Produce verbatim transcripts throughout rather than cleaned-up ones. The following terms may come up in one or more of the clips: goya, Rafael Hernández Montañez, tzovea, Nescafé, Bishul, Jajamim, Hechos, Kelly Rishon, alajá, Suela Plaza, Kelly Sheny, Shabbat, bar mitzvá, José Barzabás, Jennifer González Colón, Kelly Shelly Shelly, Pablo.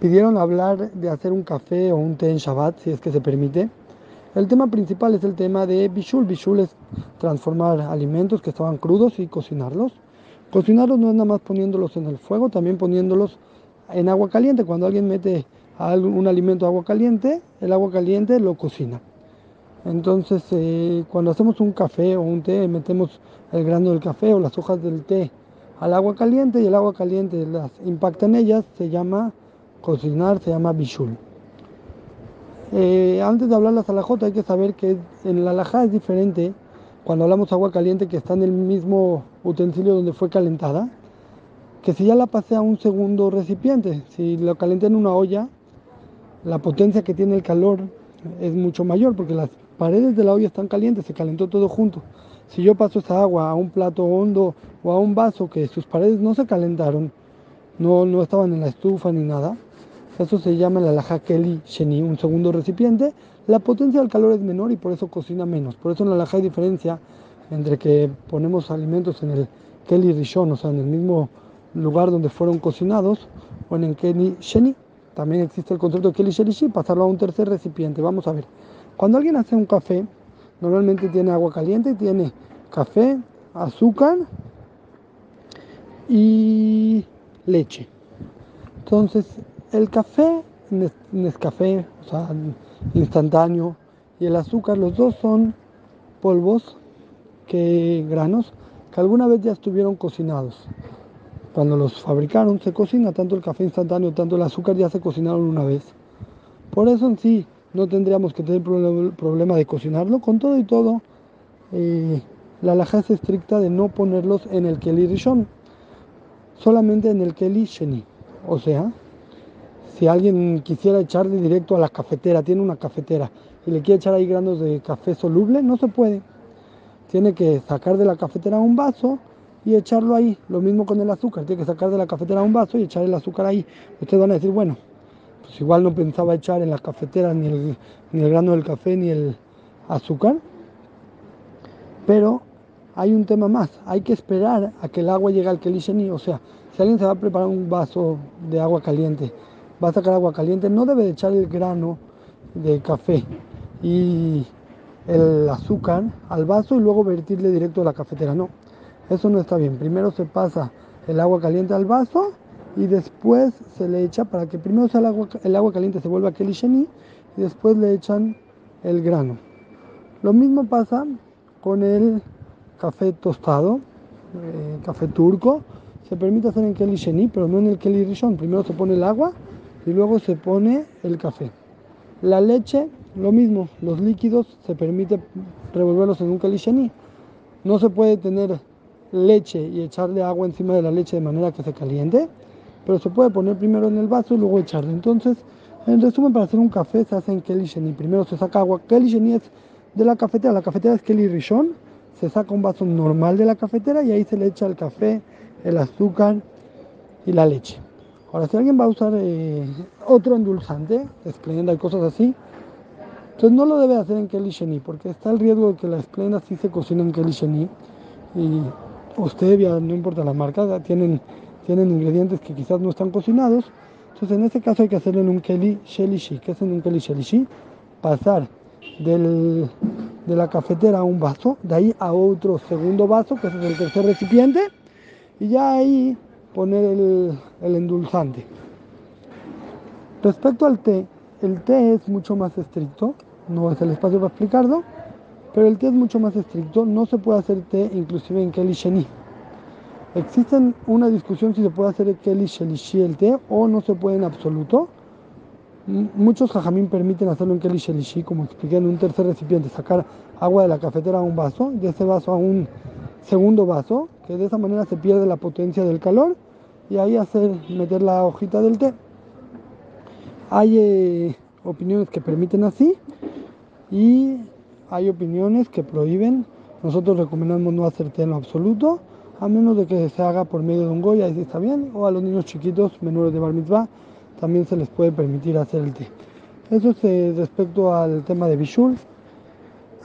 Pidieron hablar de hacer un café o un té en Shabbat, si es que se permite. El tema principal es el tema de Bishul. Bishul es transformar alimentos que estaban crudos y cocinarlos. Cocinarlos no es nada más poniéndolos en el fuego, también poniéndolos en agua caliente. Cuando alguien mete un alimento a agua caliente, el agua caliente lo cocina. Entonces, eh, cuando hacemos un café o un té, metemos el grano del café o las hojas del té al agua caliente y el agua caliente las impacta en ellas, se llama cocinar, se llama Bishul. Eh, antes de hablar la alajá, hay que saber que en la alajá es diferente cuando hablamos agua caliente, que está en el mismo utensilio donde fue calentada, que si ya la pasé a un segundo recipiente. Si lo calenté en una olla, la potencia que tiene el calor es mucho mayor, porque las paredes de la olla están calientes, se calentó todo junto. Si yo paso esa agua a un plato hondo o a un vaso que sus paredes no se calentaron, no, no estaban en la estufa ni nada, eso se llama el alajá Kelly Sheny, un segundo recipiente. La potencia del calor es menor y por eso cocina menos. Por eso en la alajá hay diferencia entre que ponemos alimentos en el Kelly Rishon, o sea, en el mismo lugar donde fueron cocinados, o en el Kelly Sheny. También existe el concepto de Kelly Shelly Shelly, pasarlo a un tercer recipiente. Vamos a ver. Cuando alguien hace un café, normalmente tiene agua caliente, tiene café, azúcar y leche. Entonces, el café, Nescafé, o sea, instantáneo, y el azúcar, los dos son polvos, que granos, que alguna vez ya estuvieron cocinados. Cuando los fabricaron, se cocina tanto el café instantáneo, tanto el azúcar, ya se cocinaron una vez. Por eso en sí no tendríamos que tener problema de cocinarlo. Con todo y todo, eh, la alajá es estricta de no ponerlos en el Kelly Rishon, solamente en el Kelly Sheny. O sea, si alguien quisiera echarle directo a la cafetera, tiene una cafetera, y le quiere echar ahí granos de café soluble, no se puede. Tiene que sacar de la cafetera un vaso y echarlo ahí. Lo mismo con el azúcar, tiene que sacar de la cafetera un vaso y echar el azúcar ahí. Ustedes van a decir, bueno, pues igual no pensaba echar en la cafetera ni el, ni el grano del café ni el azúcar. Pero hay un tema más, hay que esperar a que el agua llegue al Kelly Sheny. O sea, si alguien se va a preparar un vaso de agua caliente, va a sacar agua caliente, no debe de echar el grano de café y el azúcar al vaso y luego vertirle directo a la cafetera. No, eso no está bien. Primero se pasa el agua caliente al vaso y después se le echa, para que primero sea el agua, el agua caliente se vuelva Kelly Sheny, y después le echan el grano. Lo mismo pasa con el café tostado, eh, café turco. Se permite hacer en Kelly Sheny, pero no en el Kelly Rishon. Primero se pone el agua y luego se pone el café. La leche, lo mismo, los líquidos se permite revolverlos en un Kelly Sheny. No se puede tener leche y echarle agua encima de la leche de manera que se caliente, pero se puede poner primero en el vaso y luego echarle. Entonces, en resumen, para hacer un café se hace en Kelly Sheny. Primero se saca agua. Kelly Sheny es de la cafetera, la cafetera es Kelly Rishon. Se saca un vaso normal de la cafetera y ahí se le echa el café, el azúcar y la leche. Ahora, si alguien va a usar eh, otro endulzante, esplenda y cosas así, entonces no lo debe hacer en Kelly Sheny, porque está el riesgo de que la esplenda sí se cocina en Kelly Sheny, y usted, ya no importa la marca, tienen, tienen ingredientes que quizás no están cocinados. Entonces en este caso hay que hacerlo en un Kelly Shelly Shelly. ¿Qué es en un Kelly Shelly Shelly? Pasar del, de la cafetera a un vaso, de ahí a otro segundo vaso, que es el tercer recipiente, y ya ahí poner el, el endulzante. Respecto al té, el té es mucho más estricto, no es el espacio para explicarlo, pero el té es mucho más estricto. No se puede hacer té inclusive en Kelly Sheny. Existen una discusión si se puede hacer en Kelly Shelly Shelly el té o no se puede en absoluto. M- muchos jajamim permiten hacerlo en Kelly Shelly Shelly, como expliqué, en un tercer recipiente, sacar agua de la cafetera a un vaso, de ese vaso a un segundo vaso, que de esa manera se pierde la potencia del calor, y ahí hacer meter la hojita del té. Hay eh, opiniones que permiten así y hay opiniones que prohíben. Nosotros recomendamos no hacer té en lo absoluto, a menos de que se haga por medio de un goya, ahí sí está bien, o a los niños chiquitos, menores de bar mitzvá, también se les puede permitir hacer el té. Eso es eh, respecto al tema de Bishul.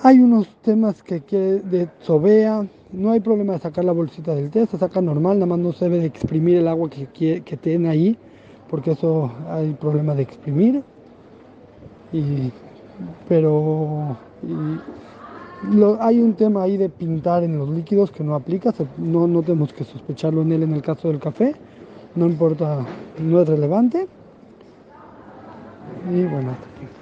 Hay unos temas que quiere de tzovea. No hay problema de sacar la bolsita del té, se saca normal, nada más no se debe de exprimir el agua que, que, que tiene ahí, porque eso hay problema de exprimir, y, pero y, lo, hay un tema ahí de pintar en los líquidos que no aplica, no, no tenemos que sospecharlo en él en el caso del café, no importa, no es relevante, y bueno, hasta aquí.